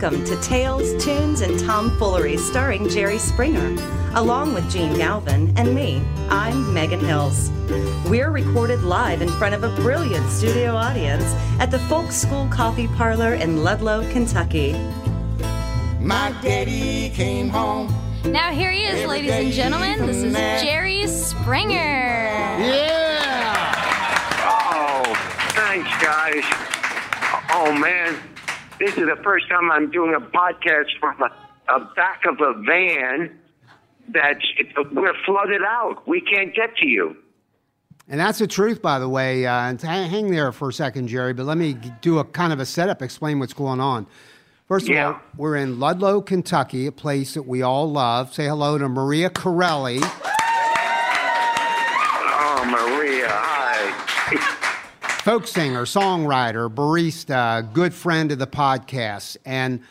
Welcome to Tales, Tunes, and Tomfoolery, starring Jerry Springer, along with Gene Galvin and me. I'm Megan Hills. We're recorded live in front of a brilliant studio audience at the Folk School Coffee Parlor in Ludlow, Kentucky. My daddy came home. Now here he is, ladies and gentlemen. This is Jerry Springer. Yeah! Oh, thanks, guys. Oh, man. This is the first time I'm doing a podcast from a back of a van we're flooded out. We can't get to you. And that's the truth, by the way. Hang there for a second, Jerry, but let me do a kind of a setup, explain what's going on. First of all, we're in Ludlow, Kentucky, a place that we all love. Say hello to Maria Corelli. Oh, Maria, hi. Folk singer, songwriter, barista, good friend of the podcast. And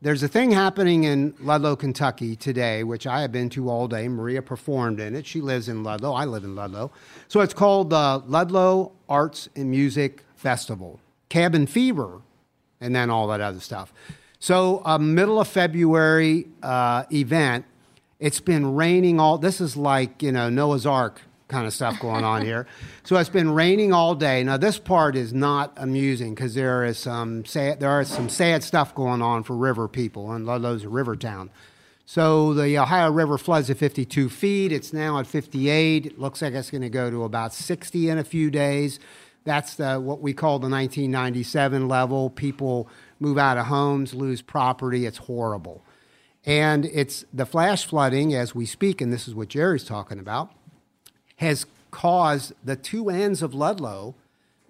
there's a thing happening in Ludlow, Kentucky today, which I have been to all day. Maria performed in it. She lives in Ludlow. I live in Ludlow. So it's called the Ludlow Arts and Music Festival, Cabin Fever, and then all that other stuff. So a middle of February event. It's been raining all... This is like, you know, Noah's Ark kind of stuff going on here. So it's been raining all day. Now, this part is not amusing because there is some sad stuff going on for river people, and Ludlow's a river town. So the Ohio River floods at 52 feet. It's now at 58. It looks like it's going to go to about 60 in a few days. That's what we call the 1997 level. People move out of homes, lose property. It's horrible. And it's the flash flooding, as we speak, and this is what Jerry's talking about, has caused the two ends of Ludlow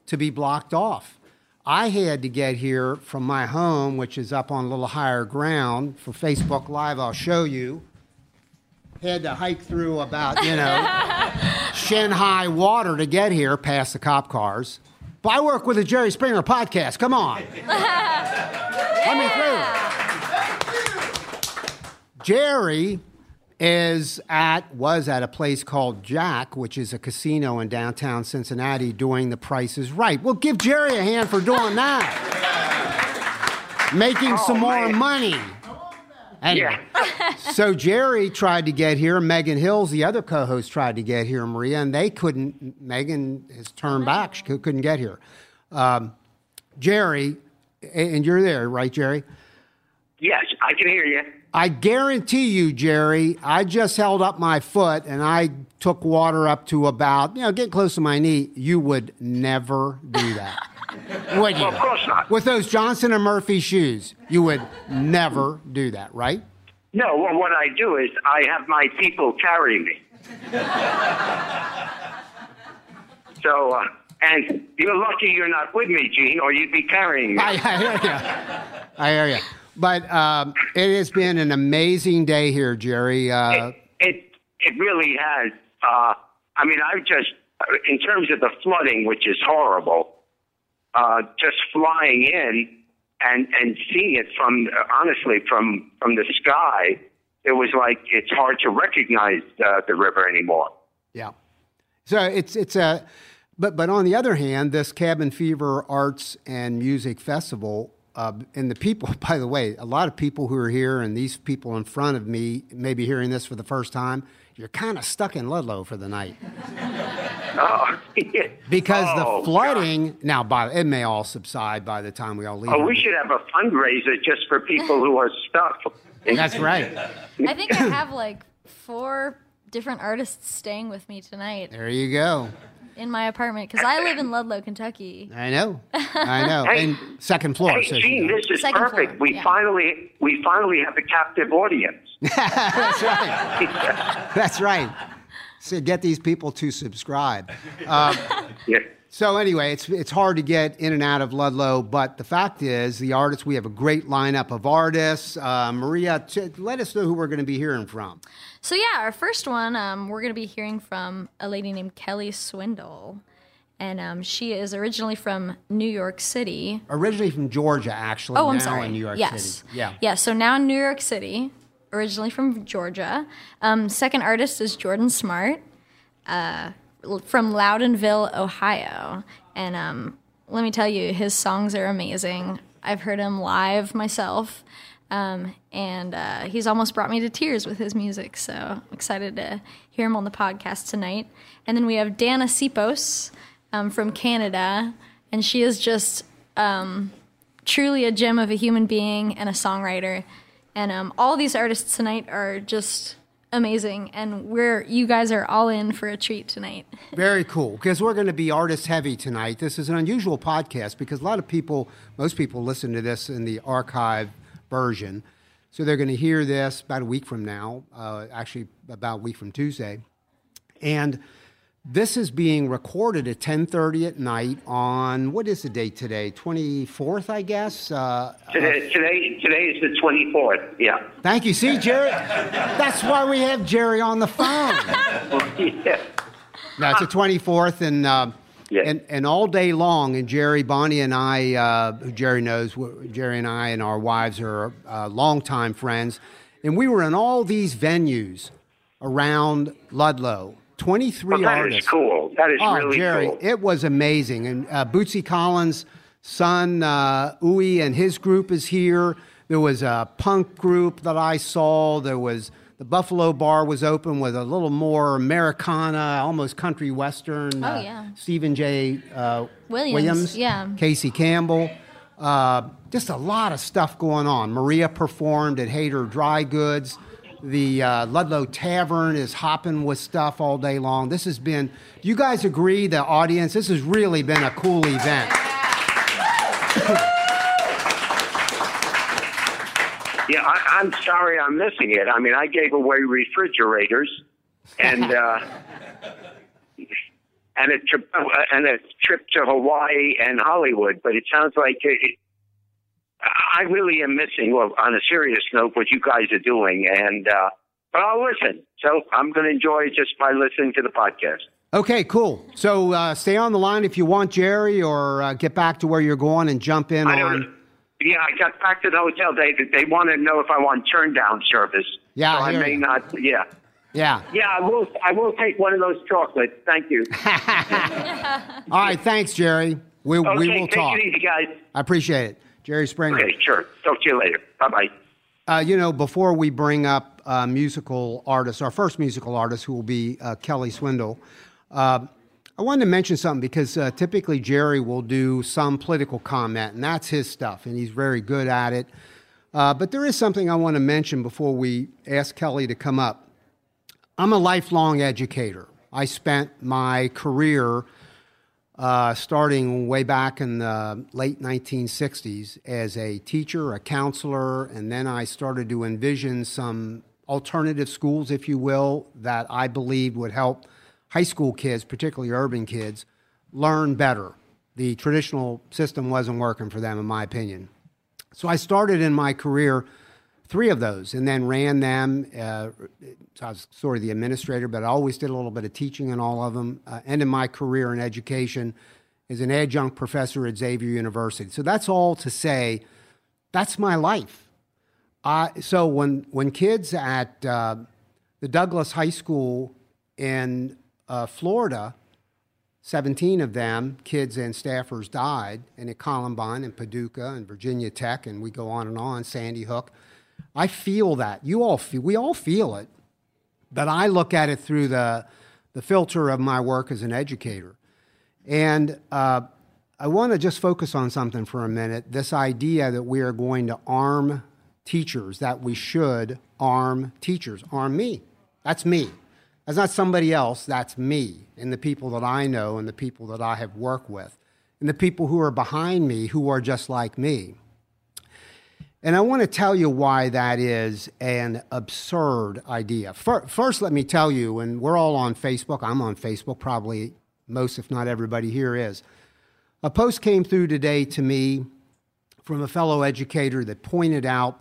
to be blocked off. I had to get here from my home, which is up on a little higher ground. For Facebook Live, I'll show you. Had to hike through about, you know, shin-high water to get here past the cop cars. But I work with the Jerry Springer podcast. Come on. Let me through. Jerry... was at a place called Jack, which is a casino in downtown Cincinnati, doing The Price is Right. Well, give Jerry a hand for doing that. Making some more money. Anyway, so Jerry tried to get here. Megan Hills, the other co-host, tried to get here, Maria, and they couldn't. Megan has turned back. She couldn't get here. Jerry, and you're there, right, Jerry? Yes, I can hear you. I guarantee you, Jerry, I just held up my foot and I took water up to about, you know, getting close to my knee. You would never do that. Would you? Well, of course not. With those Johnson & Murphy shoes, you would never do that, right? No, well, what I do is I have my people carry me. So, and you're lucky you're not with me, Gene, or you'd be carrying me. I hear you. I hear you. But it has been an amazing day here, Jerry. It really has. I mean, I've just, in terms of the flooding, which is horrible, just flying in and seeing it from, honestly, from the sky, it was like it's hard to recognize the river anymore. Yeah. So it's a, but on the other hand, this Cabin Fever Arts and Music Festival. And the people, by the way, a lot of people who are here and these people in front of me may be hearing this for the first time, you're kind of stuck in Ludlow for the night. Because the flooding, now, it may all subside by the time we all leave. Oh, we should have a fundraiser just for people who are stuck. That's right. I think I have like 4 different artists staying with me tonight. There you go. In my apartment, because I live in Ludlow, Kentucky. I know. Hey, and second floor. Hey, so Gene, this is second perfect. Floor, we finally have a captive audience. That's right. That's right. So get these people to subscribe. Yeah. So anyway, it's hard to get in and out of Ludlow, but the fact is, the artists, we have a great lineup of artists. Maria, let us know who we're going to be hearing from. So yeah, our first one, we're going to be hearing from a lady named Kelley Swindall, and she is originally from New York City. Originally from Georgia, actually. Oh, I'm sorry. Now in New York City. Yeah. So now in New York City, originally from Georgia. Second artist is Jordan Smart, from Loudonville, Ohio, and let me tell you, his songs are amazing. I've heard him live myself, and he's almost brought me to tears with his music, so I'm excited to hear him on the podcast tonight. And then we have Dana Sipos from Canada, and she is just truly a gem of a human being and a songwriter. And all these artists tonight are just amazing, and you guys are all in for a treat tonight. Very cool, because we're going to be artist-heavy tonight. This is an unusual podcast because most people listen to this in the archive version. So they're going to hear this about a week from now, actually about a week from Tuesday. And this is being recorded at 10:30 at night on, what is the date today? 24th, I guess? Today is the 24th, yeah. Thank you. See, Jerry? That's why we have Jerry on the phone. Yeah. No, it's the 24th, and all day long, and Jerry, Bonnie, and I, who Jerry knows, Jerry and I and our wives are longtime friends, and we were in all these venues around Ludlow. 23 artists. That is cool. That is really Jerry, cool. It was amazing. And Bootsy Collins' son, Uwe, and his group is here. There was a punk group that I saw. There was the Buffalo Bar was open with a little more Americana, almost country western. Stephen J. Williams. Yeah. Casey Campbell. Just a lot of stuff going on. Maria performed at Hater Dry Goods. The Ludlow Tavern is hopping with stuff all day long. This has been, do you guys agree, the audience? This has really been a cool event. Yeah, I'm sorry I'm missing it. I mean, I gave away refrigerators and a trip to Hawaii and Hollywood, but it sounds like I really am missing, well, on a serious note, what you guys are doing, but I'll listen. So I'm going to enjoy it just by listening to the podcast. Okay, cool. So stay on the line if you want, Jerry, or get back to where you're going and jump in on. Yeah, I got back to the hotel. They want to know if I want turn-down service. Yeah, so I may not. Yeah. Yeah. Yeah, I will take one of those chocolates. Thank you. All right, thanks, Jerry. We will talk. Take it easy, guys. I appreciate it. Jerry Springer. Okay, sure. Talk to you later. Bye-bye. Before we bring up musical artists, our first musical artist, who will be Kelley Swindall, I wanted to mention something because typically Jerry will do some political comment, and that's his stuff, and he's very good at it. But there is something I want to mention before we ask Kelley to come up. I'm a lifelong educator. I spent my career starting way back in the late 1960s as a teacher, a counselor, and then I started to envision some alternative schools, if you will, that I believed would help high school kids, particularly urban kids, learn better. The traditional system wasn't working for them, in my opinion. So I started in my career 3 of those and then ran them. So I was sort of the administrator, but I always did a little bit of teaching in all of them. Ended my career in education as an adjunct professor at Xavier University. So that's all to say, that's my life. So when kids at the Douglas High School in Florida, 17 of them, kids and staffers, died, and at Columbine and Paducah and Virginia Tech, and we go on and on, Sandy Hook, I feel that. We all feel it. But I look at it through the filter of my work as an educator. And I want to just focus on something for a minute, this idea that we are going to arm teachers, that we should arm teachers. Arm me. That's me. That's not somebody else. That's me and the people that I know and the people that I have worked with and the people who are behind me who are just like me. And I want to tell you why that is an absurd idea. First, let me tell you, and we're all on Facebook. I'm on Facebook, probably most, if not everybody here is. A post came through today to me from a fellow educator that pointed out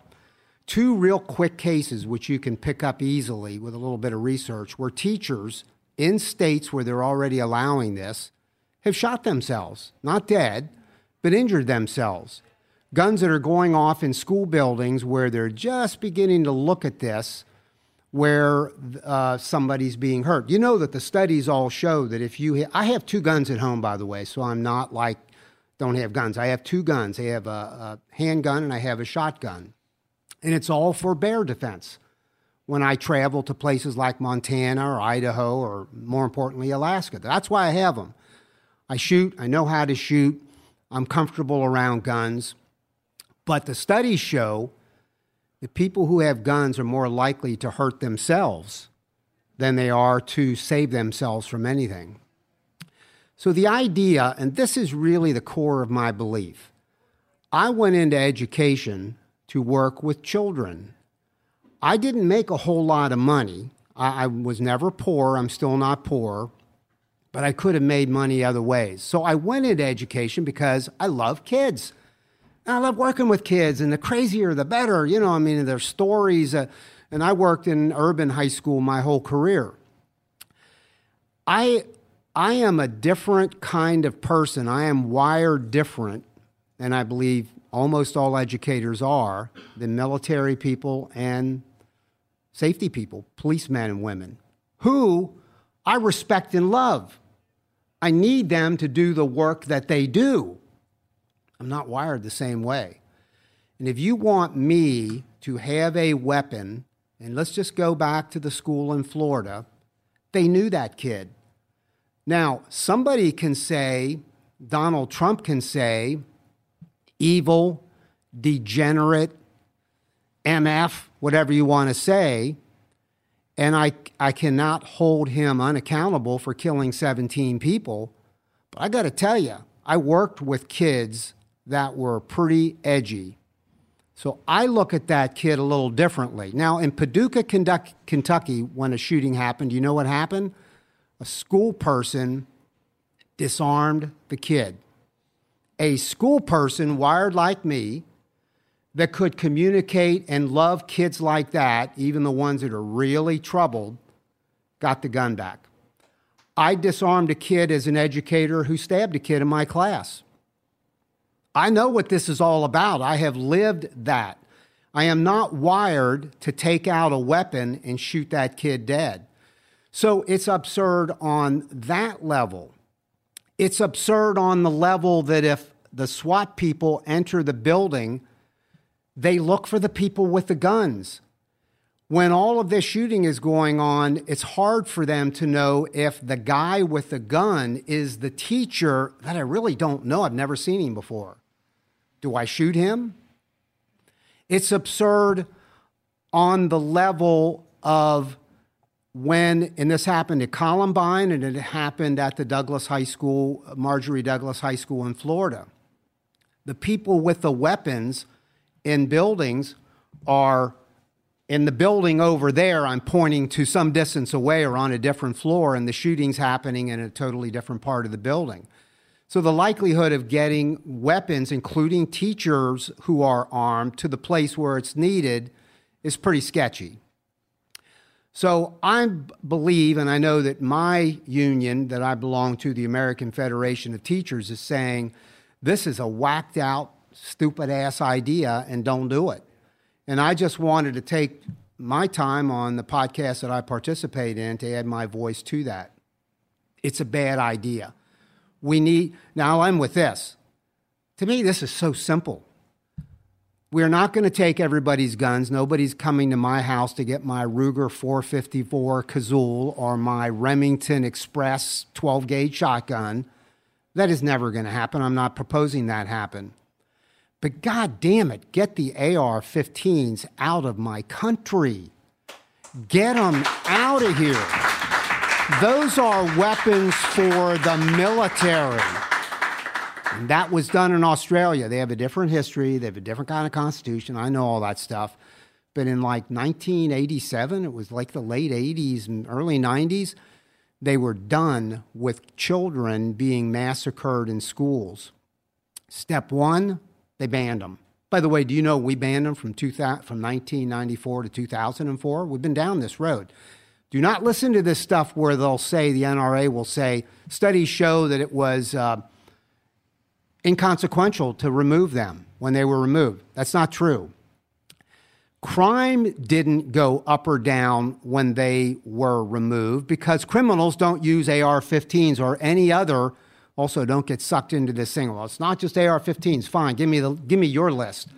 2 real quick cases, which you can pick up easily with a little bit of research, where teachers in states where they're already allowing this have shot themselves, not dead, but injured themselves. Guns that are going off in school buildings where they're just beginning to look at this, where somebody's being hurt. You know that the studies all show that if I have 2 guns at home, by the way, so I'm not like don't have guns. I have two guns. I have a handgun and I have a shotgun. And it's all for bear defense. When I travel to places like Montana or Idaho or, more importantly, Alaska. That's why I have them. I shoot. I know how to shoot. I'm comfortable around guns. But the studies show that people who have guns are more likely to hurt themselves than they are to save themselves from anything. So the idea, and this is really the core of my belief, I went into education to work with children. I didn't make a whole lot of money. I was never poor. I'm still not poor. But I could have made money other ways. So I went into education because I love kids. And I love working with kids. And the crazier, the better. You know, I mean, their stories. And I worked in urban high school my whole career. I am a different kind of person. I am wired different, and I believe almost all educators are, than military people and safety people, policemen and women, who I respect and love. I need them to do the work that they do. I'm not wired the same way. And if you want me to have a weapon, and let's just go back to the school in Florida, they knew that kid. Now, somebody can say, Donald Trump can say, evil, degenerate, MF, whatever you want to say, and I cannot hold him unaccountable for killing 17 people. But I got to tell you, I worked with kids that were pretty edgy. So I look at that kid a little differently. Now, in Paducah, Kentucky, when a shooting happened, you know what happened? A school person disarmed the kid. A school person wired like me that could communicate and love kids like that, even the ones that are really troubled, got the gun back. I disarmed a kid as an educator who stabbed a kid in my class. I know what this is all about. I have lived that. I am not wired to take out a weapon and shoot that kid dead. So it's absurd on that level. It's absurd on the level that if the SWAT people enter the building, they look for the people with the guns. When all of this shooting is going on, it's hard for them to know if the guy with the gun is the teacher that I really don't know. I've never seen him before. Do I shoot him? It's absurd on the level of when, and this happened at Columbine, and it happened at the Douglas High School, Marjorie Douglas High School in Florida. The people with the weapons in buildings are in the building over there. I'm pointing to some distance away or on a different floor, and the shooting's happening in a totally different part of the building. So the likelihood of getting weapons, including teachers who are armed, to the place where it's needed is pretty sketchy. So I believe, and I know that my union that I belong to, the American Federation of Teachers, is saying, this is a whacked out, stupid ass idea and don't do it. And I just wanted to take my time on the podcast that I participate in to add my voice to that. It's a bad idea. Now I'm with this. To me, this is so simple. We're not going to take everybody's guns. Nobody's coming to my house to get my Ruger 454 Cazul or my Remington Express 12-gauge shotgun. That is never going to happen. I'm not proposing that happen. But God damn it, get the AR-15s out of my country. Get them out of here. Those are weapons for the military. And that was done in Australia. They have a different history. They have a different kind of constitution. I know all that stuff. But in like 1987, it was like the late 80s and early 90s, they were done with children being massacred in schools. Step one, they banned them. By the way, do you know we banned them from 1994 to 2004? We've been down this road. Do not listen to this stuff where they'll say, the NRA will say, studies show that it was inconsequential to remove them when they were removed. That's not true. Crime didn't go up or down when they were removed because criminals don't use AR-15s or any other Also, don't get sucked into this thing. Well, it's not just AR-15s. Fine, give me your list.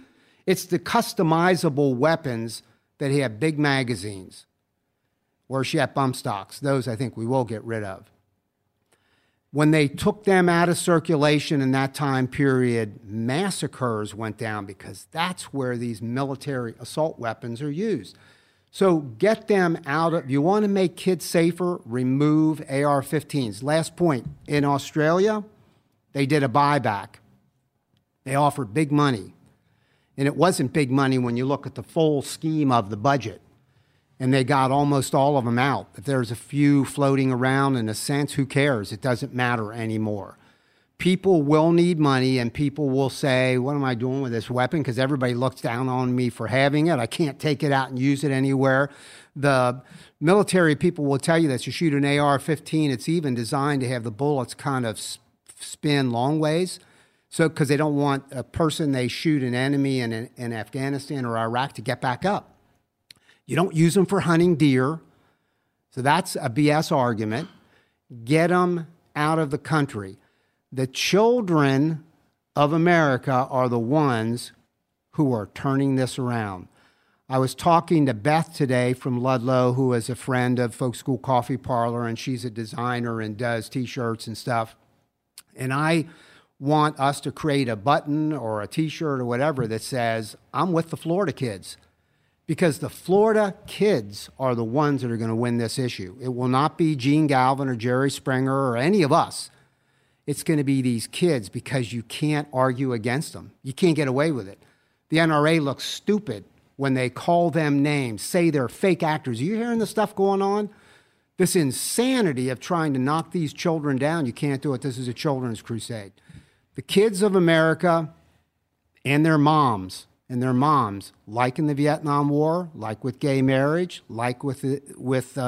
It's the customizable weapons that have big magazines. Worse yet, bump stocks. Those I think we will get rid of. When they took them out of circulation in that time period, massacres went down because that's where these military assault weapons are used. So get them out of, you want to make kids safer, remove AR-15s. Last point, in Australia, they did a buyback. They offered big money. And it wasn't big money when you look at the full scheme of the budget. And they got almost all of them out. If there's a few floating around, in a sense, who cares? It doesn't matter anymore. People will need money, and people will say, what am I doing with this weapon? Because everybody looks down on me for having it. I can't take it out and use it anywhere. The military people will tell you that you shoot an AR-15, it's even designed to have the bullets kind of spin long ways. So, because they don't want a person they shoot, an enemy in Afghanistan or Iraq, to get back up. You don't use them for hunting deer. So that's a BS argument. Get them out of the country. The children of America are the ones who are turning this around. I was talking to Beth today from Ludlow, who is a friend of Folk School Coffee Parlor, and she's a designer and does T-shirts and stuff. And I want us to create a button or a T-shirt or whatever that says, I'm with the Florida kids. Because the Florida kids are the ones that are going to win this issue. It will not be Gene Galvin or Jerry Springer or any of us. It's going to be these kids, because you can't argue against them. You can't get away with it. The NRA looks stupid when they call them names, say they're fake actors. Are you hearing the stuff going on? This insanity of trying to knock these children down. You can't do it. This is a children's crusade. The kids of America and their moms, like in the Vietnam War, like with gay marriage, like with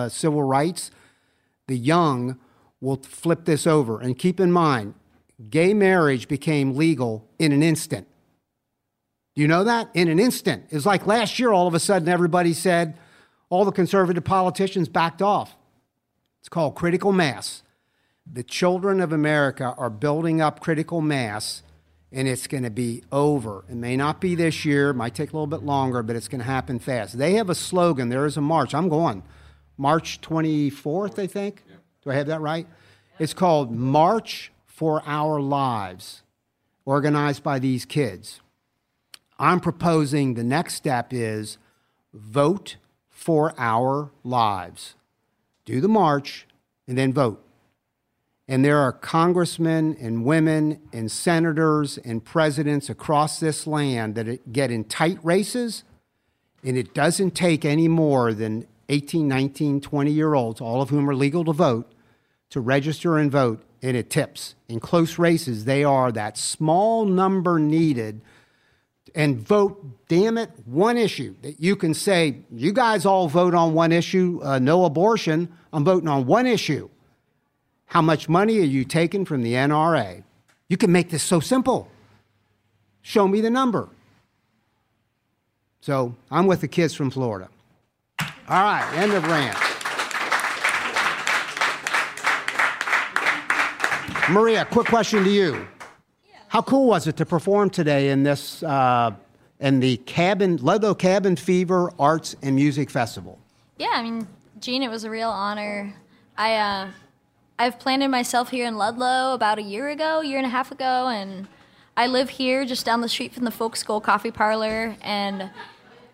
civil rights, the young will flip this over. And keep in mind, gay marriage became legal in an instant. Do you know that? In an instant. It was like last year, all of a sudden, everybody said, all the conservative politicians backed off. It's called critical mass. The children of America are building up critical mass, and it's going to be over. It may not be this year. It might take a little bit longer, but it's going to happen fast. They have a slogan. There is a march. I'm going. March 24th, I think. Yeah. Do I have that right? Yeah. It's called March for Our Lives, organized by these kids. I'm proposing the next step is vote for our lives. Do the march and then vote. And there are congressmen and women and senators and presidents across this land that get in tight races, and it doesn't take any more than 18, 19, 20-year-olds, all of whom are legal to vote, to register and vote, and it tips. In close races, they are that small number needed, and vote, damn it, one issue. That you can say, you guys all vote on one issue, no abortion, I'm voting on one issue. How much money are you taking from the NRA? You can make this so simple. Show me the number. So I'm with the kids from Florida. All right, end of rant. Maria, quick question to you. How cool was it to perform today in this, in the Ludlow Cabin Fever Arts and Music Festival? Yeah, I mean, Gene, it was a real honor. I've planted myself here in Ludlow about a year and a half ago, and I live here just down the street from the Folk School Coffee Parlor, and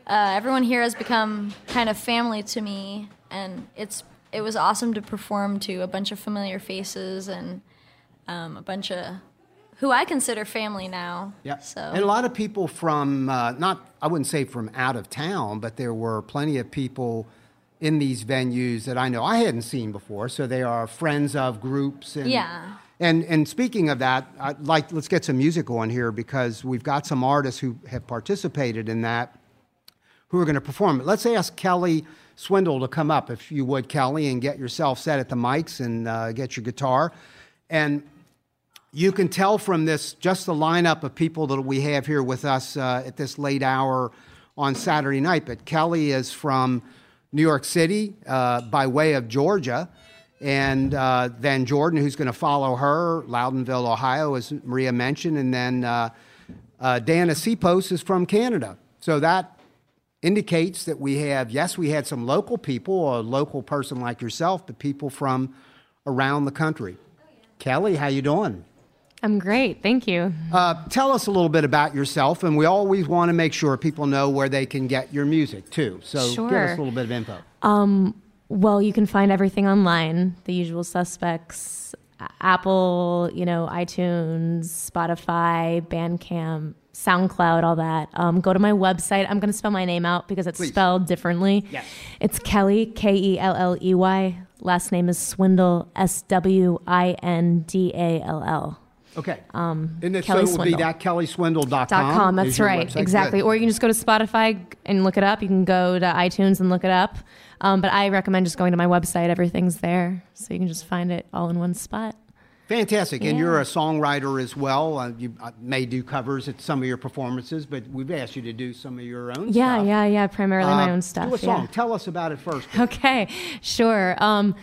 everyone here has become kind of family to me, and it was awesome to perform to a bunch of familiar faces and a bunch of who I consider family now. Yeah. So. And a lot of people from, I wouldn't say from out of town, but there were plenty of people in these venues that I know I hadn't seen before, so they are friends of groups. And, yeah. And speaking of that, let's get some music on here, because we've got some artists who have participated in that who are going to perform. Let's ask Kelley Swindall to come up, if you would, Kelley, and get yourself set at the mics and get your guitar. And you can tell from this, just the lineup of people that we have here with us at this late hour on Saturday night, but Kelley is from New York City by way of Georgia, And then Jordan, who's going to follow her, Loudonville, Ohio, as Maria mentioned. And then Dana Sipos is from Canada. So that indicates that we have, yes, we had some local people, a local person like yourself, but people from around the country. Oh, yeah. Kelley, how you doing? I'm great. Thank you. Tell us a little bit about yourself, and we always want to make sure people know where they can get your music, too. So sure. Give us a little bit of info. Well, you can find everything online, the usual suspects, Apple, iTunes, Spotify, Bandcamp, SoundCloud, all that. Go to my website. I'm going to spell my name out because it's spelled differently. Yes. It's Kelley, K-E-L-L-E-Y. Last name is Swindall, S-W-I-N-D-A-L-L. Okay. And so it would be that KelleySwindall.com. That's right. Exactly. Good. Or you can just go to Spotify and look it up. You can go to iTunes and look it up. But I recommend just going to my website. Everything's there. So you can just find it all in one spot. Fantastic. Yeah. And you're a songwriter as well. You may do covers at some of your performances, but we've asked you to do some of your own stuff. Yeah. Primarily my own stuff. Do a song. Yeah. Tell us about it first. Please. Okay. Sure.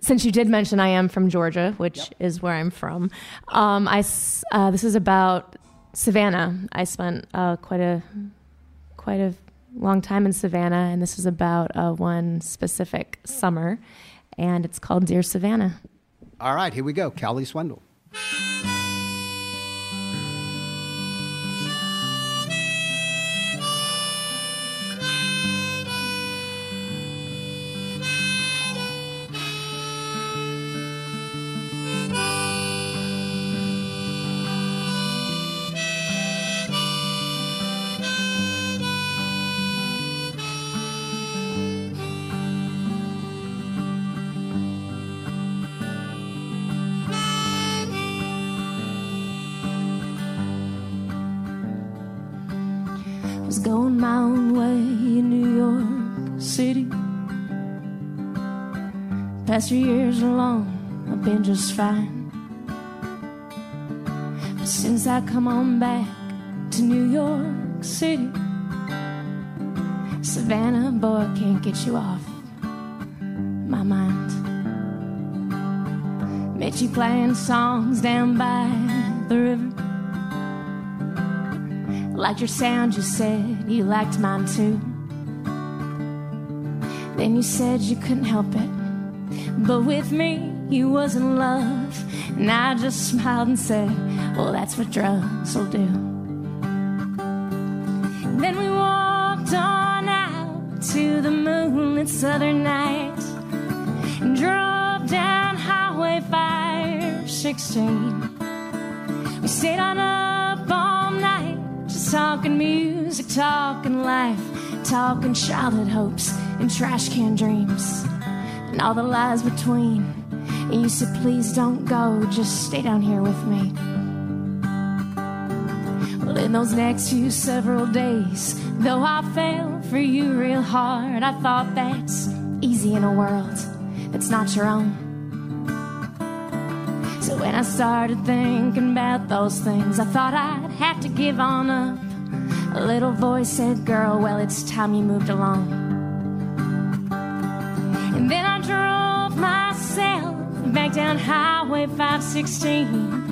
Since you did mention I am from Georgia, which is where I'm from, this is about Savannah. I spent quite a long time in Savannah, and this is about one specific summer, and it's called Dear Savannah. All right, here we go, Kelley Swindall. Going my own way in New York City. Past few years alone, I've been just fine. But since I come on back to New York City, Savannah, boy, I can't get you off my mind. Met you playing songs down by the river. Liked your sound, you said you liked mine too. Then you said you couldn't help it, but with me you was in love. And I just smiled and said, well, that's what drugs will do. And then we walked on out to the moonlit southern night and drove down Highway 516. We stayed on up all night, just talking music, talking life, talking childhood hopes and trash can dreams and all the lies between. And you said, please don't go, just stay down here with me. Well, in those next few several days, though I fell for you real hard, I thought that's easy in a world that's not your own. So when I started thinking about those things, I thought I'd have to give on up. A little voice said, girl, well, it's time you moved along. And then I drove myself back down Highway 516.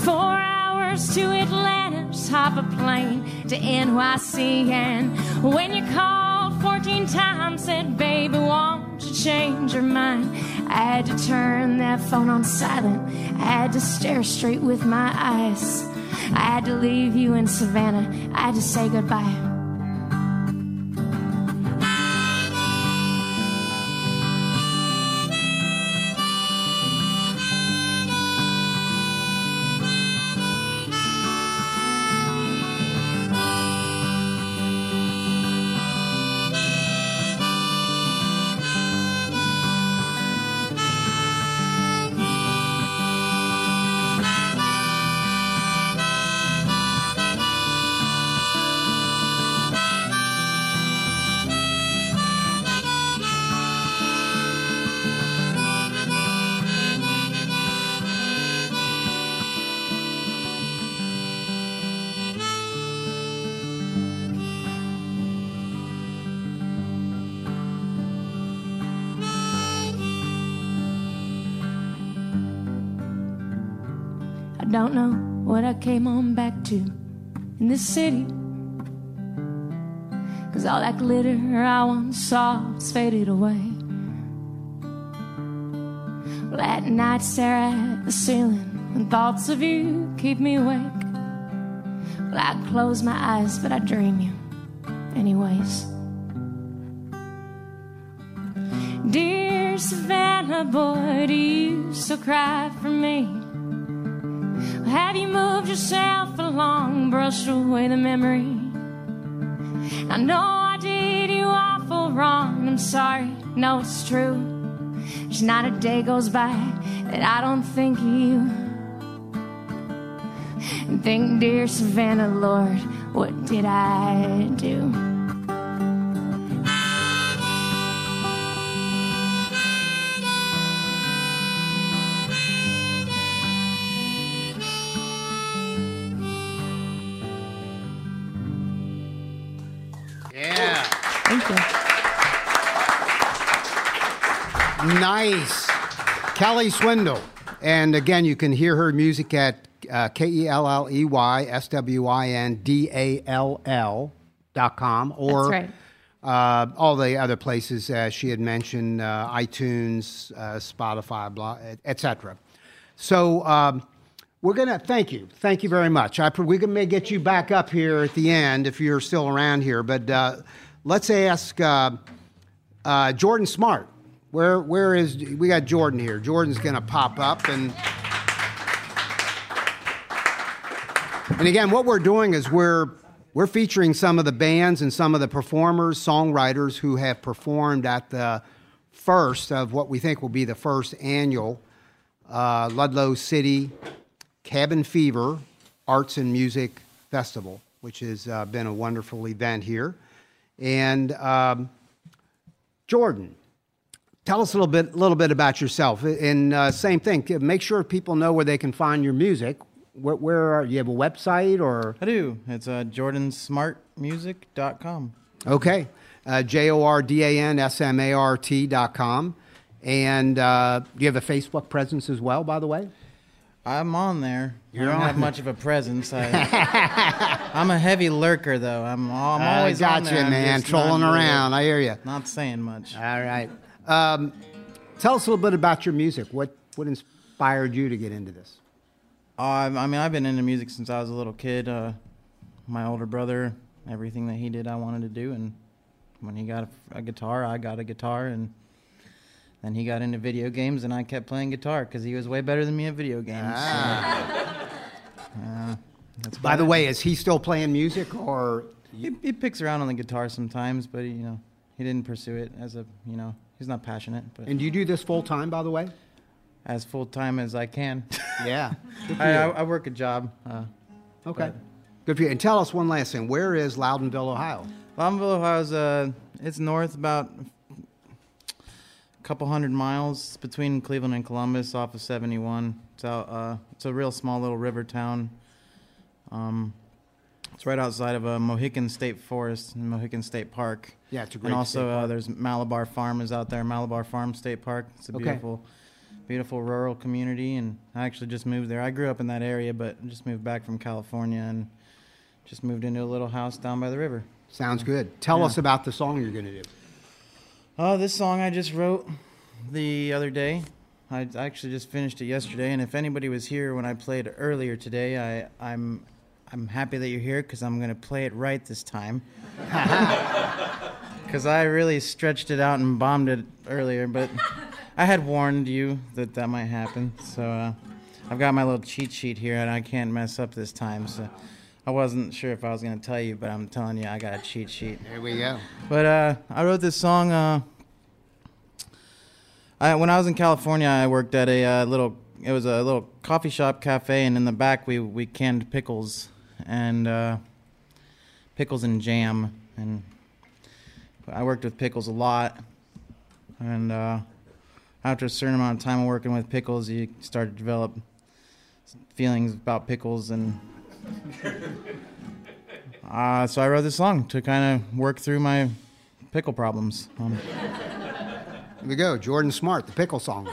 4 hours to Atlanta, just hop a plane to NYC. And when you called 14 times, said, baby, won't you change your mind? I had to turn that phone on silent. I had to stare straight with my eyes. I had to leave you in Savannah. I had to say goodbye. don't know what I came on back to in this city. 'Cause all that glitter I once saw has faded away. Well, at night stare at the ceiling and thoughts of you keep me awake. Well, I close my eyes, but I dream you anyways. Dear Savannah, boy, do you still cry for me? Well, have you moved yourself along, brushed away the memory? I know I did you awful wrong, I'm sorry, no, it's true. There's not a day goes by that I don't think of you. And think, dear Savannah, Lord, what did I do? Nice. Kelley Swindall. And again, you can hear her music at KELLEY SWINDALL.com or that's right. All the other places she had mentioned, iTunes, Spotify, blah, etc. So we're going to thank you. Thank you very much. We may get you back up here at the end if you're still around here. But let's ask Jordan Smart. Where is, we got Jordan here. Jordan's going to pop up. And again, what we're doing is we're featuring some of the bands and some of the performers, songwriters who have performed at the first of what we think will be the first annual Ludlow City Cabin Fever Arts and Music Festival, which has been a wonderful event here. And Jordan, tell us a little bit about yourself, and same thing. Make sure people know where they can find your music. Where are you? Have a website or? I do. It's jordansmartmusic.com. Okay, jordansmart.com. And do you have a Facebook presence as well, by the way? I'm on there. I don't have much of a presence. I'm a heavy lurker, though. I'm always on there. I got you, man. Trolling around. I hear you. Not saying much. All right. Tell us a little bit about your music. What inspired you to get into this? I mean, I've been into music since I was a little kid. My older brother, everything that he did, I wanted to do. And when he got a guitar, I got a guitar. And then he got into video games, and I kept playing guitar because he was way better than me at video games. Ah. So, that's by the way, is he still playing music, or he picks around on the guitar sometimes? But he didn't pursue it as a He's not passionate. But. And do you do this full-time, by the way? As full-time as I can. Yeah. I work a job. Okay. Good for you. And tell us one last thing. Where is Loudonville, Ohio? Loudonville, Ohio is it's north about a couple hundred miles between Cleveland and Columbus off of 71. So it's a real small little river town. It's right outside of Mohican State Forest and Mohican State Park. Yeah, it's a great. And also, there's Malabar Farm is out there. Malabar Farm State Park. It's a beautiful rural community. And I actually just moved there. I grew up in that area, but just moved back from California and just moved into a little house down by the river. Sounds good. Tell us about the song you're going to do. Oh, this song I just wrote the other day. I actually just finished it yesterday. And if anybody was here when I played earlier today, I'm happy that you're here because I'm going to play it right this time. Because I really stretched it out and bombed it earlier, but I had warned you that that might happen. So I've got my little cheat sheet here, and I can't mess up this time. So I wasn't sure if I was going to tell you, but I'm telling you, I got a cheat sheet. There we go. But I wrote this song. When I was in California, I worked at it was a little coffee shop cafe, and in the back we canned pickles and pickles and jam, and I worked with pickles a lot. And after a certain amount of time working with pickles, you start to develop feelings about pickles, and so I wrote this song to kind of work through my pickle problems. Here we go, Jordan Smart, the pickle song.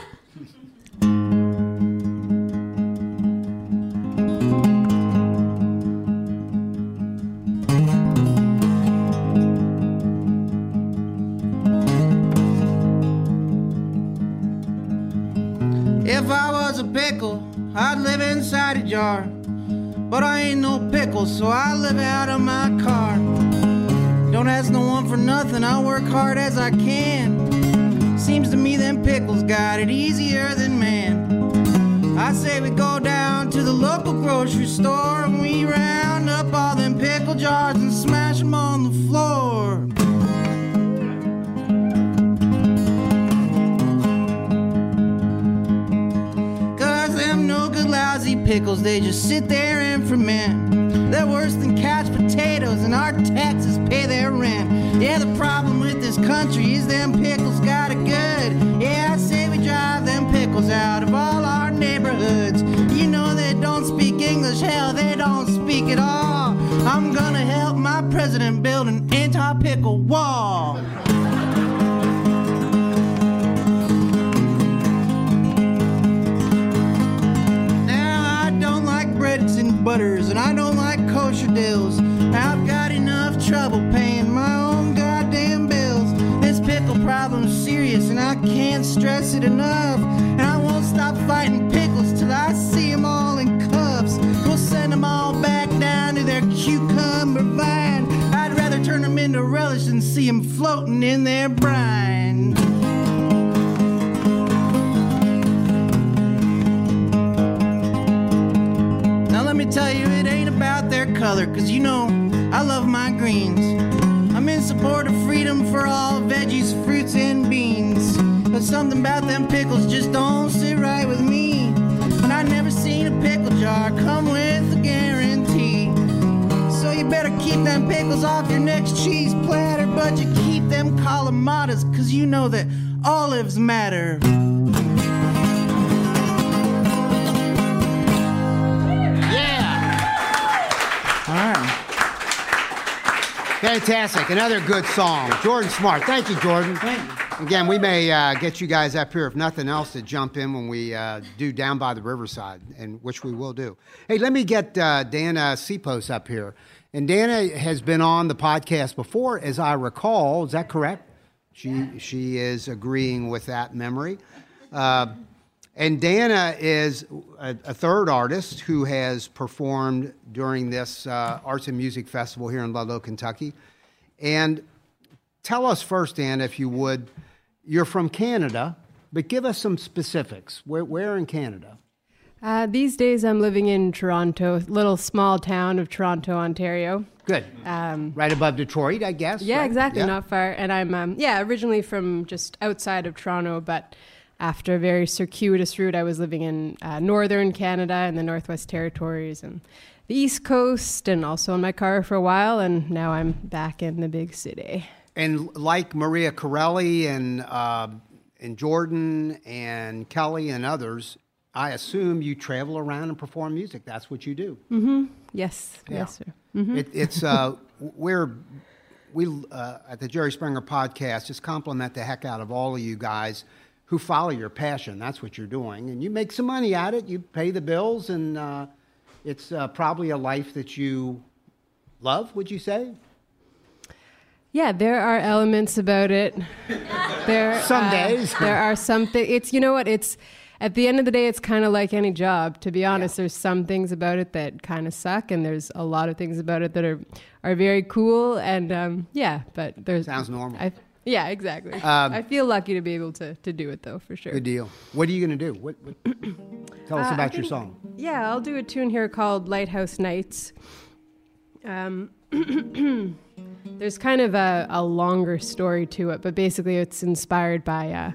I'd live inside a jar, but I ain't no pickle, so I live out of my car. Don't ask no one for nothing, I work hard as I can. Seems to me them pickles got it easier than man. I say we go down to the local grocery store and we round up all them pickle jars and smash them on the floor. Lousy pickles, they just sit there and ferment. They're worse than couch potatoes, and our taxes pay their rent. Yeah, the problem with this country is them pickles got it good. Yeah, I say we drive them pickles out of all our neighborhoods. You know they don't speak English, hell, they don't speak at all. I'm gonna help my president build an anti-pickle wall. And butters, and I don't like kosher deals. I've got enough trouble paying my own goddamn bills. This pickle problem is serious, and I can't stress it enough. And I won't stop fighting pickles till I see them all in cups. We'll send them all back down to their cucumber vine. I'd rather turn them into relish than see them floating in their brine. Let me tell you, it ain't about their color, cause you know, I love my greens. I'm in support of freedom for all veggies, fruits, and beans. But something about them pickles just don't sit right with me. And I never seen a pickle jar come with a guarantee. So you better keep them pickles off your next cheese platter, but you keep them calamatas, cause you know that olives matter. Fantastic. Another good song. Jordan Smart. Thank you, Jordan. Thank you. Again, we may get you guys up here, if nothing else, to jump in when we do Down by the Riverside, and which we will do. Hey, let me get Dana Sipos up here. And Dana has been on the podcast before, as I recall. Is that correct? She is agreeing with that memory. And Dana is a third artist who has performed during this Arts and Music Festival here in Ludlow, Kentucky. And tell us first, Dana, if you would, you're from Canada, but give us some specifics. Where in Canada? These days I'm living in Toronto, little small town of Toronto, Ontario. Good. Right above Detroit, I guess. Yeah, right? Exactly, yeah. Not far. And I'm, originally from just outside of Toronto, but after a very circuitous route, I was living in northern Canada and the Northwest Territories and the East Coast, and also in my car for a while, and now I'm back in the big city. And like Maria Corelli and Jordan and Kelley and others, I assume you travel around and perform music. That's what you do. Mm-hmm. Yes. Yeah. Yes, sir. Mm-hmm. It's we at the Jerry Springer podcast just compliment the heck out of all of you guys who follow your passion. That's what you're doing. And you make some money at it, you pay the bills, and it's probably a life that you love, would you say? Yeah, there are elements about it. Some days. There are some things. It's, you know what, it's, at the end of the day, it's kind of like any job, to be honest. Yeah. There's some things about it that kind of suck, and there's a lot of things about it that are very cool, and but there's... Sounds normal. Yeah, exactly. I feel lucky to be able to do it, though, for sure. Good deal. What are you going to do? What tell us about your song. Yeah, I'll do a tune here called Lighthouse Nights. There's kind of a longer story to it, but basically it's inspired by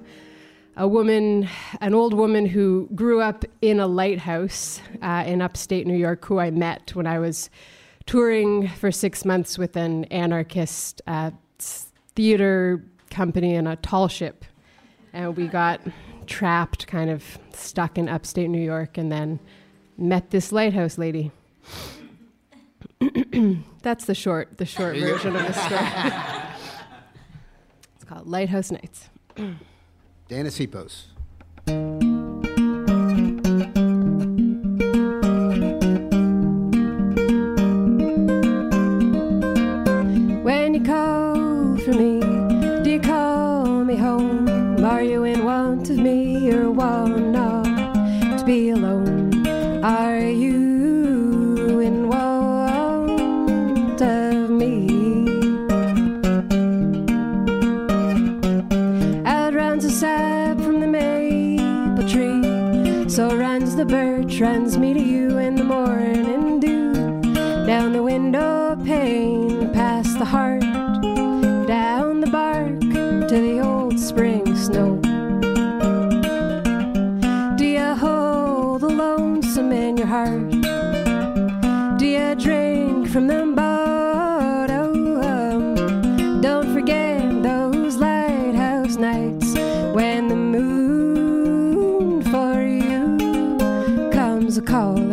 a woman, an old woman who grew up in a lighthouse in upstate New York, who I met when I was touring for 6 months with an anarchist theater company in a tall ship, and we got trapped, kind of stuck in upstate New York, and then met this lighthouse lady. That's the short version of the story. It's called Lighthouse Nights. Dana Sipos. When you call for me, do you call me home? Are you in want of me, or want not to be alone? river transmeter you in the morning dew. Down the window pane, past the heart, down the bark to the old spring snow. Do you hold the lonesome in your heart? Do you drink from them bottom? Don't forget those lighthouse nights when the moon for you comes a-calling.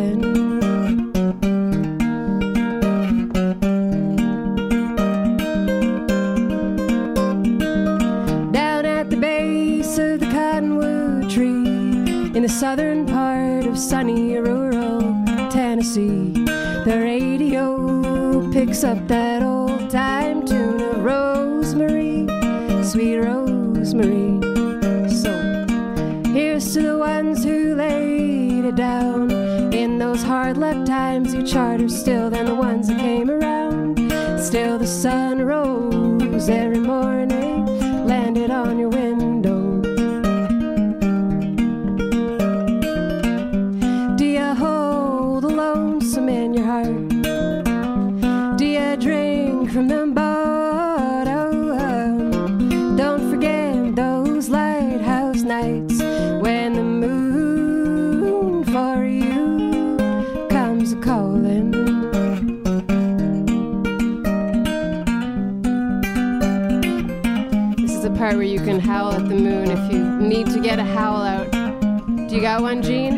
In the southern part of sunny rural Tennessee, the radio picks up that old-time tune of Rosemary, sweet Rosemary. So here's to the ones who laid it down in those hard-luck times you charter still than the ones that came around. Still the sun rose every morning, landed on your window. Do you drink from the bottom? Don't forget those lighthouse nights when the moon for you comes a-calling. This is the part where you can howl at the moon if you need to get a howl out. Do you got one, Gene?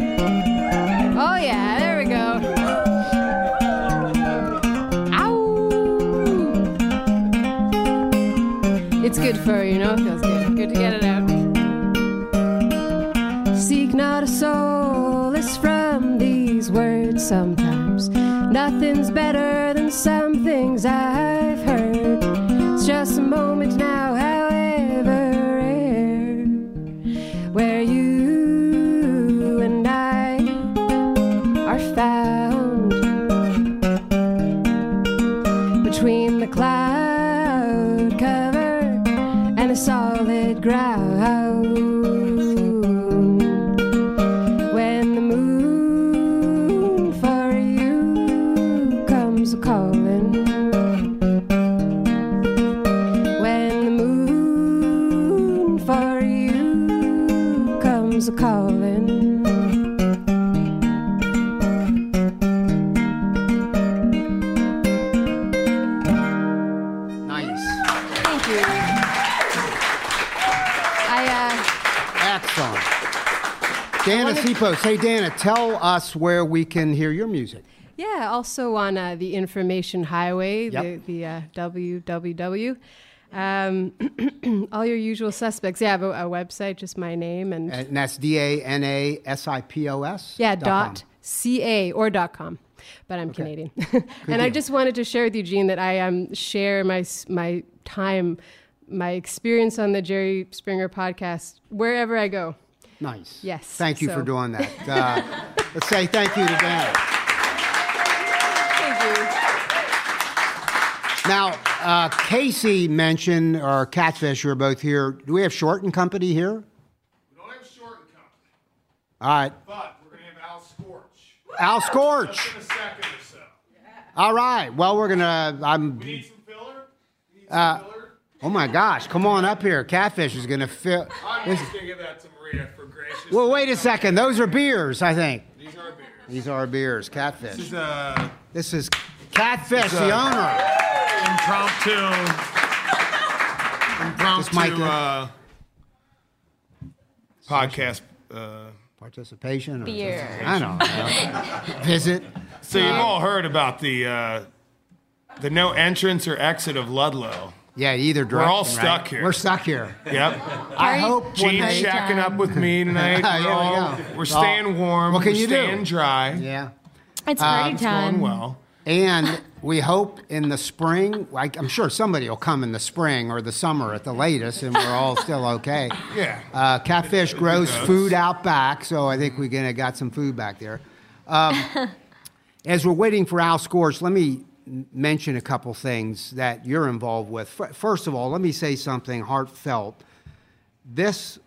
Oh yeah, there we go. It's good for you, you know, it feels good. Good to get it out. Seek not a solace from these words sometimes. Nothing's better than some things I've heard. It's just a moment now, however rare, where you and I are found. Between the cloud cover and a solid ground, when the moon for you comes a-calling, when the moon for you comes a-calling. Dana Sipos. Hey, Dana, tell us where we can hear your music. Yeah, also on the Information Highway, yep. the www. All your usual suspects. Yeah, I have a website, just my name. And that's DANASIPOS? Yeah, dot .ca or .com. But I'm okay. Canadian. And deal. I just wanted to share with you, Gene, that I share my time, my experience on the Jerry Springer podcast wherever I go. Nice. Yes. Thank you for doing that. Let's say thank you to Dana. Thank you. Now, Casey mentioned, or Catfish, you're both here. Do we have Short and Company here? We don't have Short and Company. All right. But we're going to have Al Scorch. Al Scorch. Just in a second or so. Yeah. All right. Well, we're going to... We need some filler. Oh, my gosh. Come on up here. Catfish is going to fill... I'm just going to give that to Maria for gracious... Well, wait a second. Those are beers, I think. These are beers. These are beers. Catfish. This is Catfish, the owner. Impromptu podcast... participation? Or beer. I don't know. Visit. So you've all heard about the no entrance or exit of Ludlow. Yeah, either direction. We're all stuck here. We're stuck here. Yep. I hope Gene's shacking up with me tonight. We're staying warm. What can you do? We're staying dry. Yeah. It's party time. It's going well. And we hope in the spring, like I'm sure somebody will come in the spring or the summer at the latest, and we're all still okay. Yeah. Catfish grows food out back, so I think we're going to got some food back there. As we're waiting for Al Scorch, let me mention a couple things that you're involved with. First of all, let me say something heartfelt. This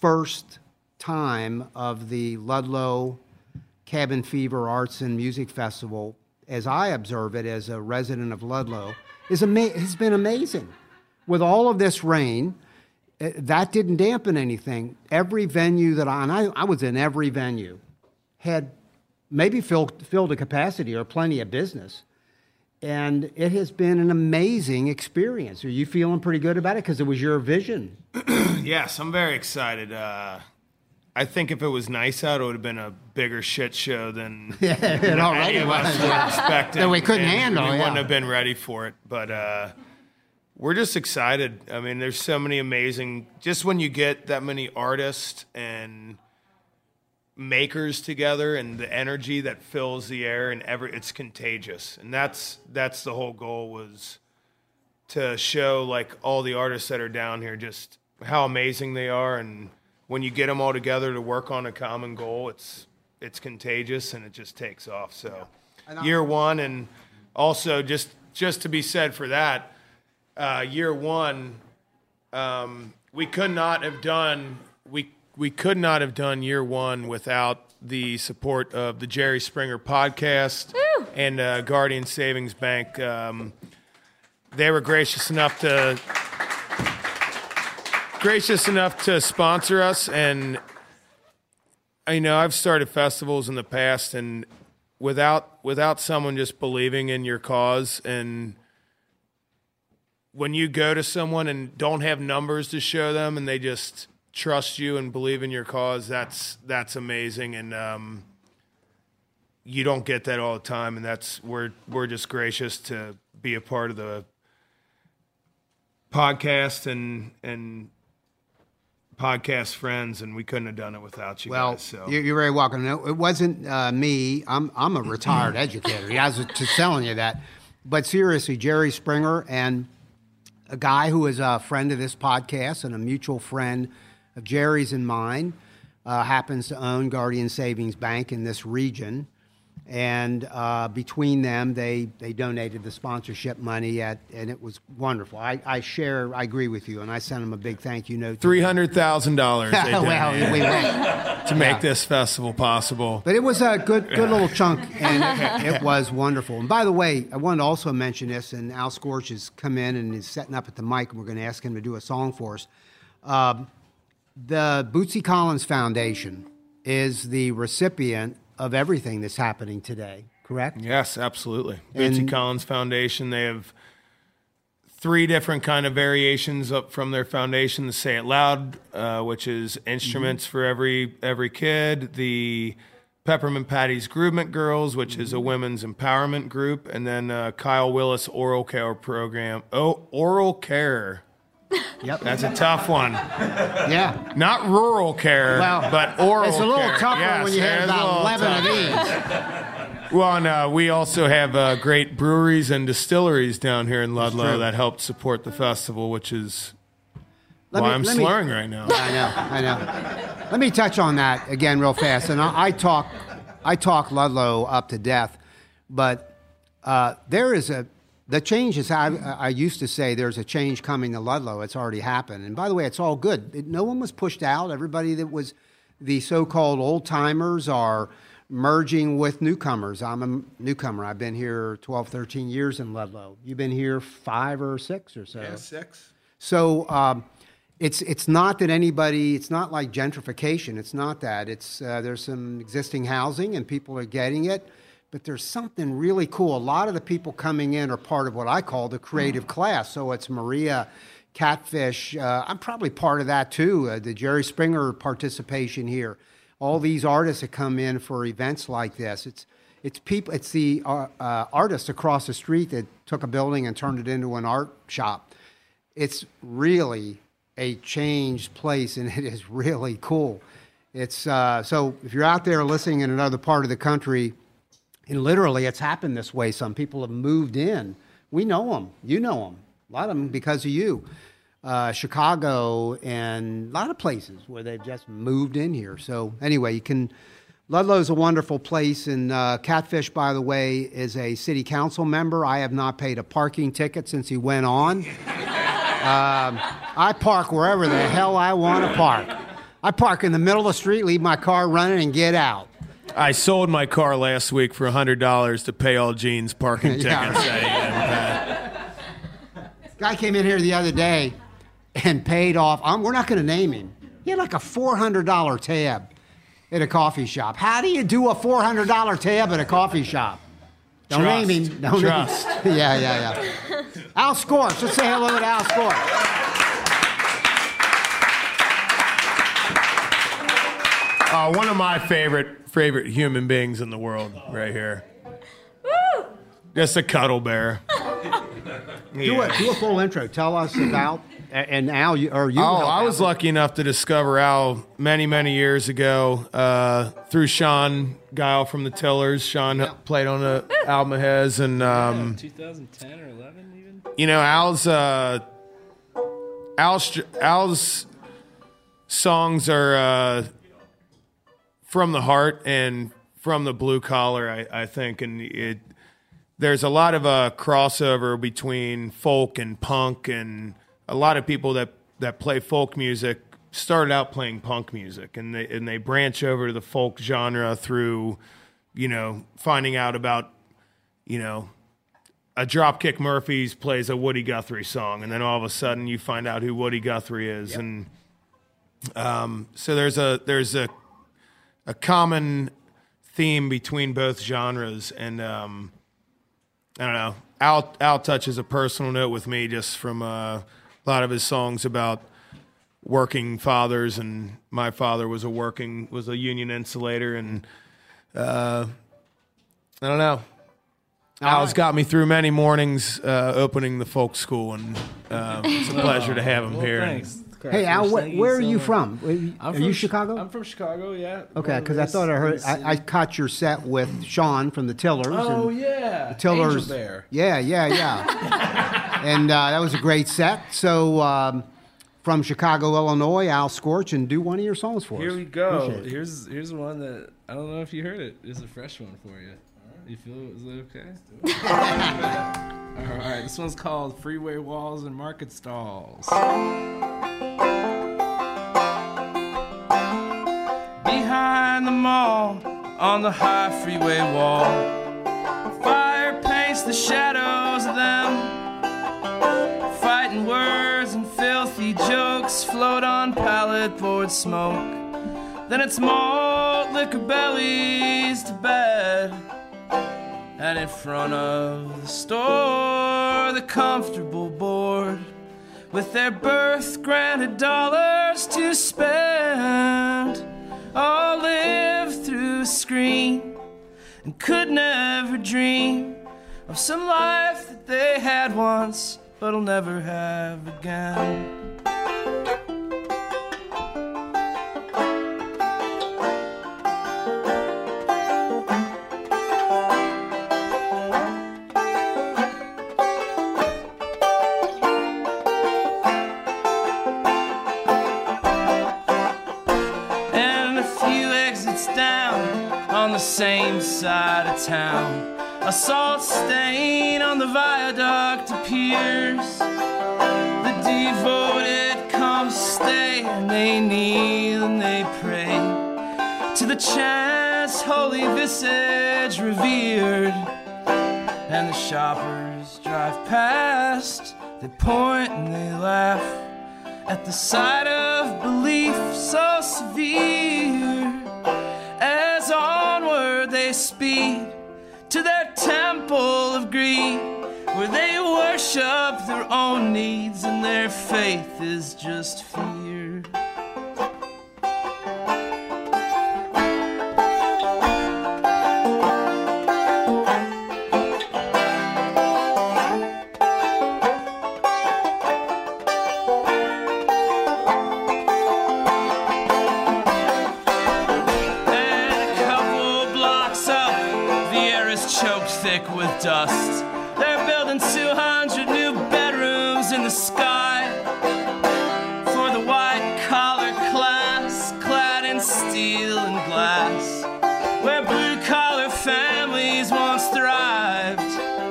first time of the Ludlow Cabin Fever Arts and Music Festival, as I observe it as a resident of Ludlow, has been amazing. With all of this rain, that didn't dampen anything. Every venue that I was in, every venue had maybe filled a capacity or plenty of business. And it has been an amazing experience. Are you feeling pretty good about it? Because it was your vision. Yes, I'm very excited. I think if it was nice out, it would have been a bigger shit show than any of us were expecting. That we couldn't handle. We wouldn't have been ready for it. But we're just excited. I mean, there's so many amazing... Just when you get that many artists and makers together and the energy that fills the air and it's contagious. And that's the whole goal, was to show, like, all the artists that are down here just how amazing they are, and... When you get them all together to work on a common goal, it's contagious and it just takes off. So, year one, and also just to be said for that, year one, we could not have done year one without the support of the Jerry Springer podcast. Woo! And Guardian Savings Bank. They were gracious enough to sponsor us, and you know, I've started festivals in the past, and without someone just believing in your cause, and when you go to someone and don't have numbers to show them and they just trust you and believe in your cause, that's amazing. And you don't get that all the time, and we're just gracious to be a part of the podcast and podcast friends, and we couldn't have done it without you guys. Well, so. You're very welcome. No, it wasn't me. I'm a retired educator. I was just telling you that. But seriously, Jerry Springer, and a guy who is a friend of this podcast and a mutual friend of Jerry's and mine, happens to own Guardian Savings Bank in this region. And between them, they donated the sponsorship money, and it was wonderful. I agree with you, and I sent them a big thank you note. $300,000 they donated to make this festival possible. But it was a good little chunk, and it was wonderful. And by the way, I wanted to also mention this, and Al Scorch has come in and is setting up at the mic, and we're going to ask him to do a song for us. The Bootsy Collins Foundation is the recipient of everything that's happening today, correct? Yes, absolutely. Bootsy Collins Foundation, they have 3 different kind of variations up from their foundation. The Say It Loud, which is instruments for every kid. The Peppermint Patty's Groovement Girls, which is a women's empowerment group. And then Kyle Willis Oral Care Program. Oh, Oral Care. Yep. That's a tough one. Yeah. Not rural care, but oral care. It's a little tougher when you have about 11 of these. Well, and we also have great breweries and distilleries down here in Ludlow that helped support the festival, which is why I'm slurring right now. I know. Let me touch on that again real fast. And I talk Ludlow up to death, but there is the change is, I used to say there's a change coming to Ludlow. It's already happened. And by the way, it's all good. No one was pushed out. Everybody that was the so-called old-timers are merging with newcomers. I'm a newcomer. I've been here 12, 13 years in Ludlow. You've been here 5 or 6 or so. Yeah, 6. So it's not that anybody, it's not like gentrification. It's not that. It's there's some existing housing and people are getting it. But there's something really cool. A lot of the people coming in are part of what I call the creative class. So it's Maria, Catfish. I'm probably part of that too, the Jerry Springer participation here. All these artists that come in for events like this. It's people. It's the artists across the street that took a building and turned it into an art shop. It's really a changed place, and it is really cool. It's so if you're out there listening in another part of the country, and literally, it's happened this way. Some people have moved in. We know them. You know them. A lot of them because of you. Chicago and a lot of places where they've just moved in here. So anyway, Ludlow's a wonderful place. And Catfish, by the way, is a city council member. I have not paid a parking ticket since he went on. I park wherever the hell I want to park. I park in the middle of the street, leave my car running, and get out. I sold my car last week for $100 to pay all Gene's parking tickets. This guy came in here the other day and paid off. We're not going to name him. He had like a $400 tab at a coffee shop. How do you do a $400 tab at a coffee shop? Don't trust. Name him. Don't trust. Name him. Yeah. Al Scorch. Let's say hello to Al Scorch. One of my favorite human beings in the world right here. Woo! Just a cuddle bear. Do a full intro. Tell us about... And Al, or you? Oh, I was lucky enough to discover Al many, many years ago through Sean Guile from the Tillers. Sean played on Al Mahez, and 2010 or 11, even. You know, Al's songs are from the heart and from the blue collar, I think, and there's a lot of crossover between folk and punk and. A lot of people that play folk music started out playing punk music, and they branch over to the folk genre through, you know, finding out about, you know, a Dropkick Murphys plays a Woody Guthrie song, and then all of a sudden you find out who Woody Guthrie is, yep. And so there's a common theme between both genres, and I don't know. Al touches a personal note with me just from. A lot of his songs about working fathers, and my father was a union insulator, and I don't know. Al's got me through many mornings opening the folk school, and it's a pleasure to have him here. Thanks. Hey, Al, where are you from? Are you Chicago? I'm from Chicago, yeah. Okay, because I thought I heard... I caught your set with Sean from the Tillers. Oh, yeah. The Tillers. Angel Bear. Yeah. And that was a great set. So from Chicago, Illinois, Al Scorch, and do one of your songs for us. Here we go. Here's one that... I don't know if you heard it. It's a fresh one for you. All right. You feel it? Is it okay? Let's do it. All right, this one's called Freeway Walls and Market Stalls. Behind the mall, on the high freeway wall, fire paints the shadows of them. Fighting words and filthy jokes float on pallet board smoke. Then it's malt liquor bellies to bed. And in front of the store, the comfortable bored, with their birth-granted dollars to spend, all lived through a screen and could never dream of some life that they had once but'll never have again. Same side of town, a salt stain on the viaduct appears. The devoted come stay, and they kneel and they pray to the chance holy visage revered. And the shoppers drive past, they point and they laugh at the sight of belief so severe. As onward they speed to their temple of greed, where they worship their own needs and their faith is just fear. With dust, they're building 200 new bedrooms in the sky for the white-collar class, clad in steel and glass, where blue-collar families once thrived.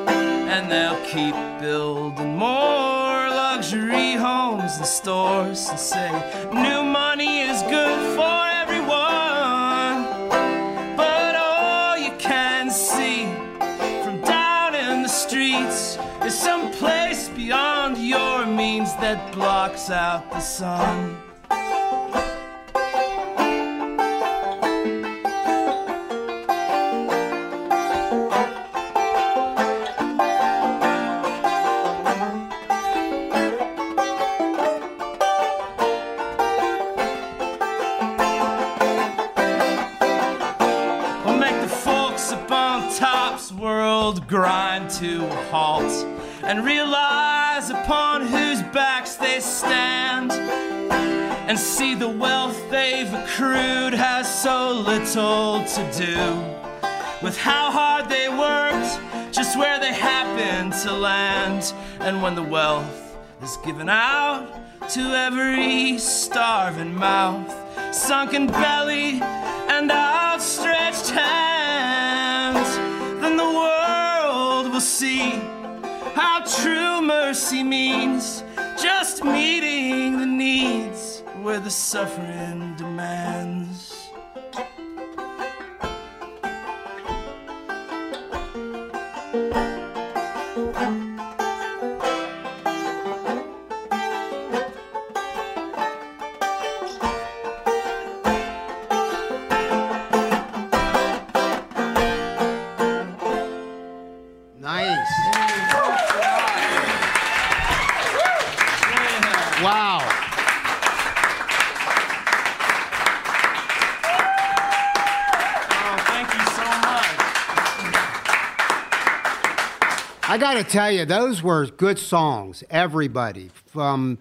And they'll keep building more luxury homes and stores and say, new money is good for everyone, but see from down in the streets is some place beyond your means that blocks out the sun. Grind to a halt and realize upon whose backs they stand, and see the wealth they've accrued has so little to do with how hard they worked, just where they happened to land. And when the wealth is given out to every starving mouth, sunken belly and outstretched hand, then the world will see how true mercy means, just meeting the needs where the suffering demands. I got to tell you, those were good songs, everybody, from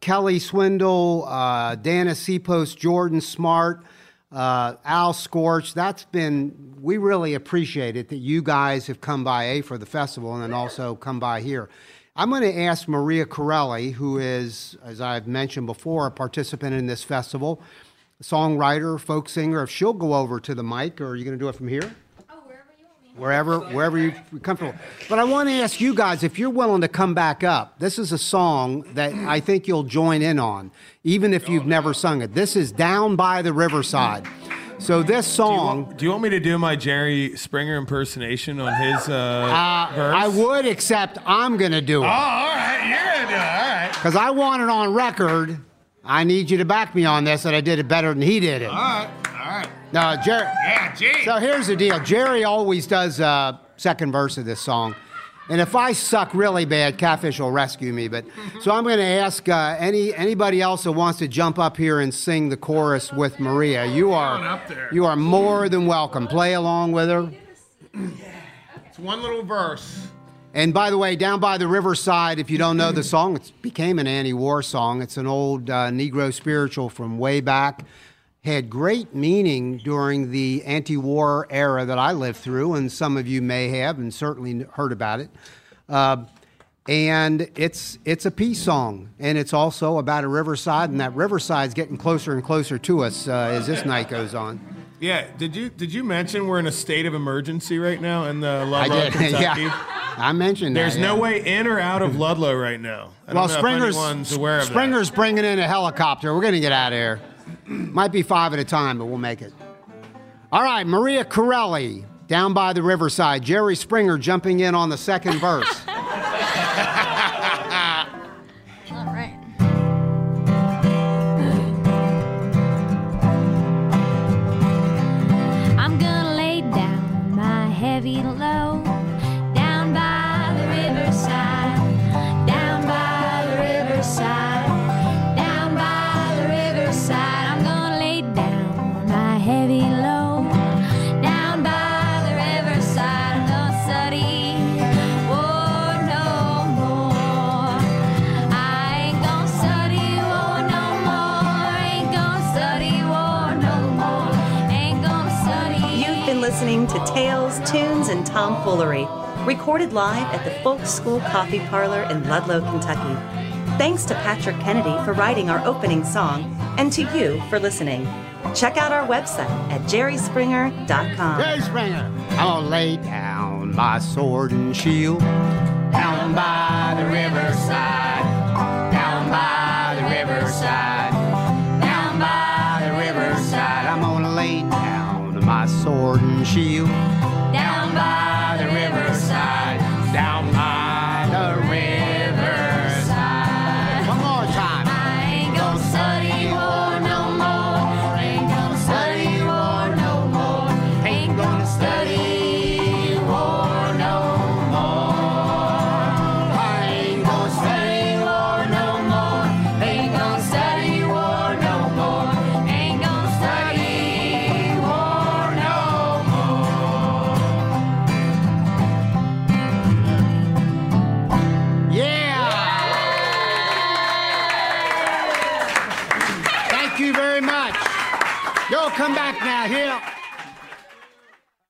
Kelley Swindall, Dana Sipos, Jordan Smart, Al Scorch. We really appreciate it that you guys have come by for the festival and then also come by here. I'm going to ask Maria Corelli, who is, as I've mentioned before, a participant in this festival, songwriter, folk singer, if she'll go over to the mic, or are you going to do it from here? Wherever you're comfortable. But I want to ask you guys, if you're willing to come back up, this is a song that I think you'll join in on, even if you've never sung it. This is Down by the Riverside. So this song... Do you want me to do my Jerry Springer impersonation on his verse? I would, except I'm going to do it. Oh, all right. You're going to do it. All right. Because I want it on record. I need you to back me on this, that I did it better than he did it. All right. All right. No, Jerry. Yeah, Gene. So here's the deal. Jerry always does second verse of this song. And if I suck really bad, Catfish will rescue me. But so I'm going to ask anybody else that wants to jump up here and sing the chorus with Maria. You are more than welcome. Play along with her. Yeah. It's one little verse. And by the way, Down by the Riverside, if you don't know the song, it became an anti-war song. It's an old Negro spiritual from way back. Had great meaning during the anti-war era that I lived through, and some of you may have, and certainly heard about it. And it's a peace song, and it's also about a riverside, and that riverside's getting closer and closer to us as this night goes on. Yeah, did you mention we're in a state of emergency right now in the Ludlow, Kentucky? Yeah. I mentioned that. There's no way in or out of Ludlow right now. I don't know if anyone's aware of that. Springer's bringing in a helicopter. We're going to get out of here. Might be five at a time, but we'll make it. All right, Maria Corelli, Down by the Riverside. Jerry Springer jumping in on the second verse. All right. I'm gonna lay down my heavy load. Listening to tales, tunes, and tomfoolery, recorded live at the Folk School Coffee Parlor in Ludlow, Kentucky. Thanks to Patrick Kennedy for writing our opening song, and to you for listening. Check out our website at jerryspringer.com. Jerry Springer! I'll lay down my sword and shield, down by the riverside, down by the riverside, down by the riverside. I'm gonna lay down my sword and shield down by Thank you very much. Y'all come back now. Here.